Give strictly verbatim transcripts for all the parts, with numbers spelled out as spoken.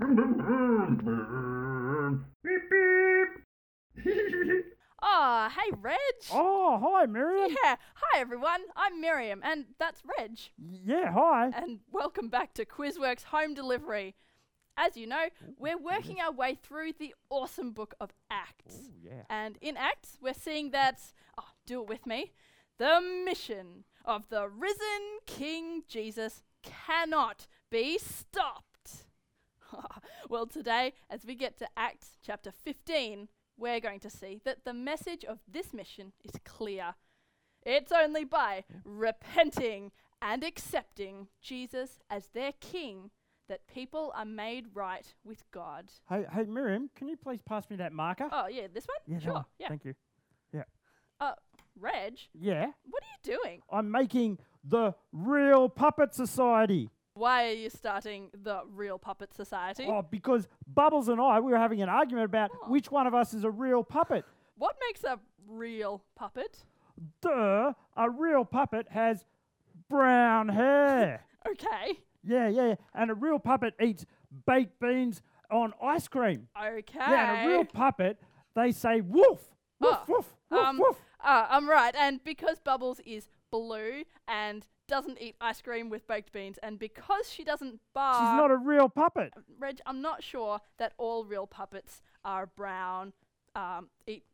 Beep beep. Ah, oh, hey Reg. Oh, hi Miriam. Yeah, hi everyone. I'm Miriam, and that's Reg. Yeah, hi. And welcome back to Quizworks Home Delivery. As you know, Ooh, we're working yes. our way through the awesome book of Acts. Ooh, yeah. And in Acts, we're seeing that, oh, do it with me, the mission of the risen King Jesus cannot be stopped. Well, today, as we get to Acts chapter fifteen, we're going to see that the message of this mission is clear. It's only by yeah. repenting and accepting Jesus as their King that people are made right with God. Hey, hey, Miriam, can you please pass me that marker? Oh, yeah, this one? Yeah, sure, one. yeah. Thank you. Yeah. Uh, Reg? Yeah? What are you doing? I'm making the Real Puppet Society. Why are you starting the Real Puppet Society? Oh, because Bubbles and I, we were having an argument about oh. which one of us is a real puppet. What makes a real puppet? Duh, a real puppet has brown hair. Okay. Yeah, yeah, yeah, and a real puppet eats baked beans on ice cream. Okay. Yeah, and a real puppet, they say woof, woof, oh. woof, woof, um, woof. Uh, I'm right, and because Bubbles is blue and doesn't eat ice cream with baked beans, and because she doesn't bark... She's not a real puppet. Reg, I'm not sure that all real puppets are brown, um, eat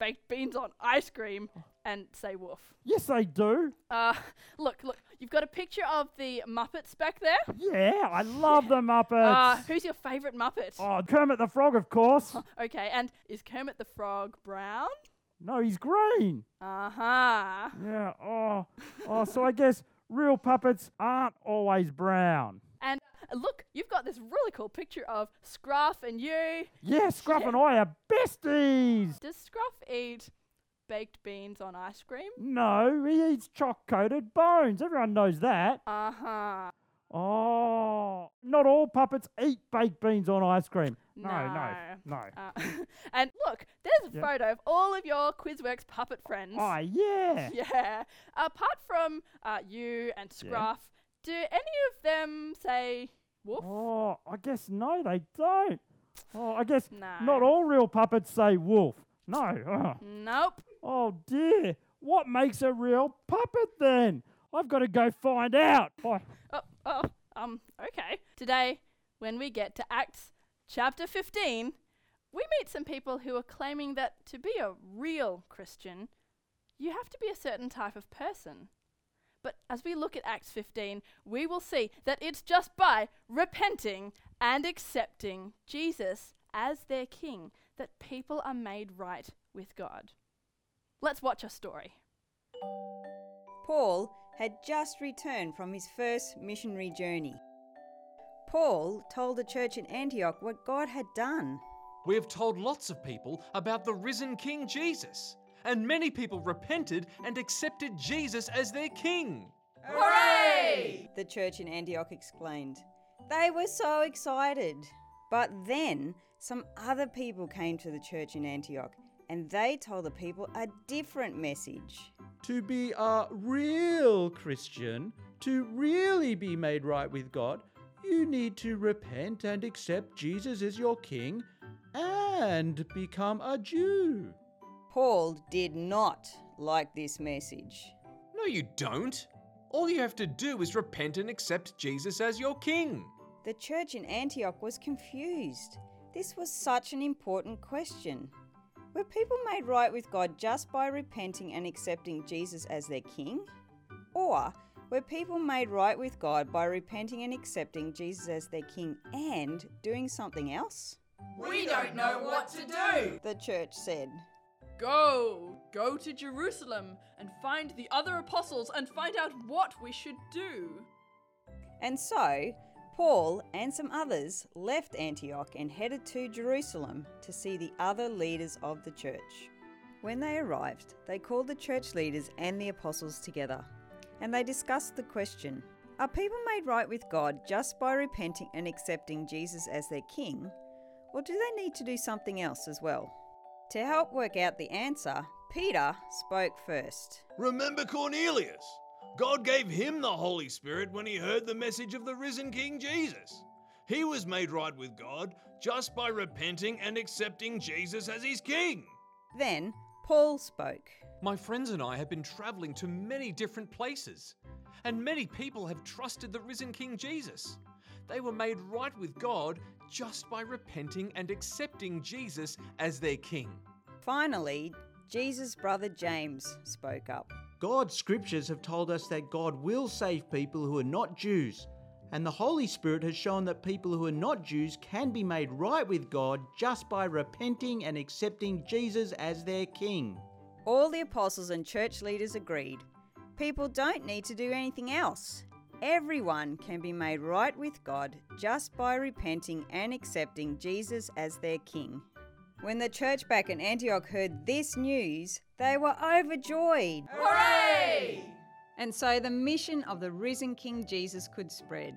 baked beans on ice cream and say woof. Yes, they do. Uh, look, look, you've got a picture of the Muppets back there. Yeah, I love yeah. the Muppets. Uh, who's your favourite Muppet? Oh, Kermit the Frog, of course. Okay, and is Kermit the Frog brown? No, he's green. Uh-huh. Yeah, oh, oh so I guess real puppets aren't always brown. And uh, look, you've got this really cool picture of Scruff and you. Yeah, Scruff yeah. and I are besties. Does Scruff eat baked beans on ice cream? No, he eats choc-coated bones. Everyone knows that. Uh-huh. Oh, not all puppets eat baked beans on ice cream. No, no, no. no. Uh, and look, there's a yep. photo of all of your Quizworks puppet friends. Oh, yeah. Yeah. Apart from uh, you and Scruff, yeah. do any of them say woof? Oh, I guess no, they don't. Oh, I guess no. not all real puppets say woof. No. Oh. Nope. Oh, dear. What makes a real puppet then? I've got to go find out. Oh, oh, um, okay. Today, when we get to Acts chapter fifteen, we meet some people who are claiming that to be a real Christian, you have to be a certain type of person. But as we look at Acts fifteen, we will see that it's just by repenting and accepting Jesus as their King that people are made right with God. Let's watch a story. Paul had just returned from his first missionary journey. Paul told the church in Antioch what God had done. We have told lots of people about the risen King Jesus, and many people repented and accepted Jesus as their King. Hooray! The church in Antioch exclaimed. They were so excited. But then some other people came to the church in Antioch, and they told the people a different message. To be a real Christian, to really be made right with God, you need to repent and accept Jesus as your King and become a Jew. Paul did not like this message. No, you don't. All you have to do is repent and accept Jesus as your King. The church in Antioch was confused. This was such an important question. Were people made right with God just by repenting and accepting Jesus as their King? Or were people made right with God by repenting and accepting Jesus as their King and doing something else? We don't know what to do, the church said. Go, go to Jerusalem and find the other apostles and find out what we should do. And so, Paul and some others left Antioch and headed to Jerusalem to see the other leaders of the church. When they arrived, they called the church leaders and the apostles together, and they discussed the question, are people made right with God just by repenting and accepting Jesus as their King, or do they need to do something else as well? To help work out the answer, Peter spoke first. Remember Cornelius? God gave him the Holy Spirit when he heard the message of the risen King Jesus. He was made right with God just by repenting and accepting Jesus as his king. Then Paul spoke. My friends and I have been travelling to many different places, and many people have trusted the risen King Jesus. They were made right with God just by repenting and accepting Jesus as their king. Finally, Jesus' brother James spoke up. God's scriptures have told us that God will save people who are not Jews, and the Holy Spirit has shown that people who are not Jews can be made right with God just by repenting and accepting Jesus as their king. All the apostles and church leaders agreed. People don't need to do anything else. Everyone can be made right with God just by repenting and accepting Jesus as their king. When the church back in Antioch heard this news, they were overjoyed. Hooray! And so the mission of the risen King Jesus could spread.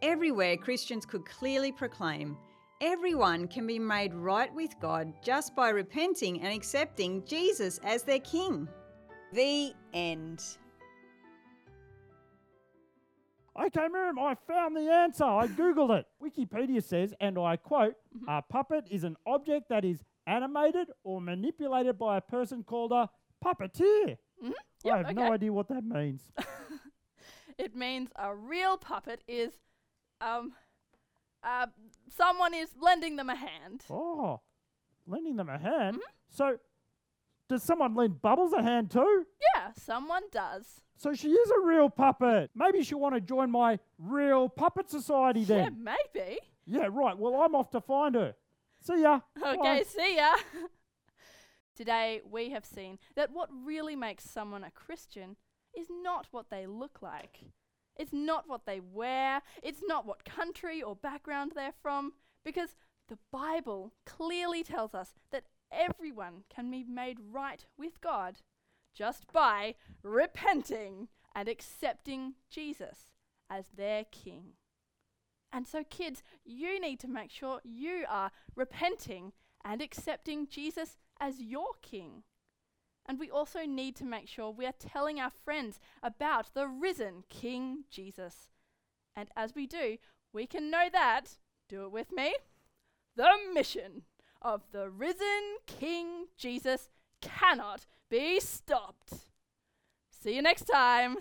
Everywhere Christians could clearly proclaim, everyone can be made right with God just by repenting and accepting Jesus as their king. The end. Okay, Miriam, I found the answer. I Googled it. Wikipedia says, and I quote, a puppet is an object that is animated or manipulated by a person called a puppeteer. Mm-hmm. Yep, I have okay. no idea what that means. It means a real puppet is, um, uh, someone is lending them a hand. Oh, lending them a hand? Mm-hmm. So, does someone lend Bubbles a hand too? Yeah, someone does. So she is a real puppet. Maybe she'll want to join my real puppet society then. Yeah, maybe. Yeah, right. Well, I'm off to find her. See ya. Okay, bye. See ya. Today, we have seen that what really makes someone a Christian is not what they look like. It's not what they wear. It's not what country or background they're from. Because the Bible clearly tells us that everyone can be made right with God just by repenting and accepting Jesus as their king. And so kids, you need to make sure you are repenting and accepting Jesus as your king. And we also need to make sure we are telling our friends about the risen King Jesus. And as we do, we can know that, do it with me, the mission of the risen King Jesus cannot be stopped. See you next time.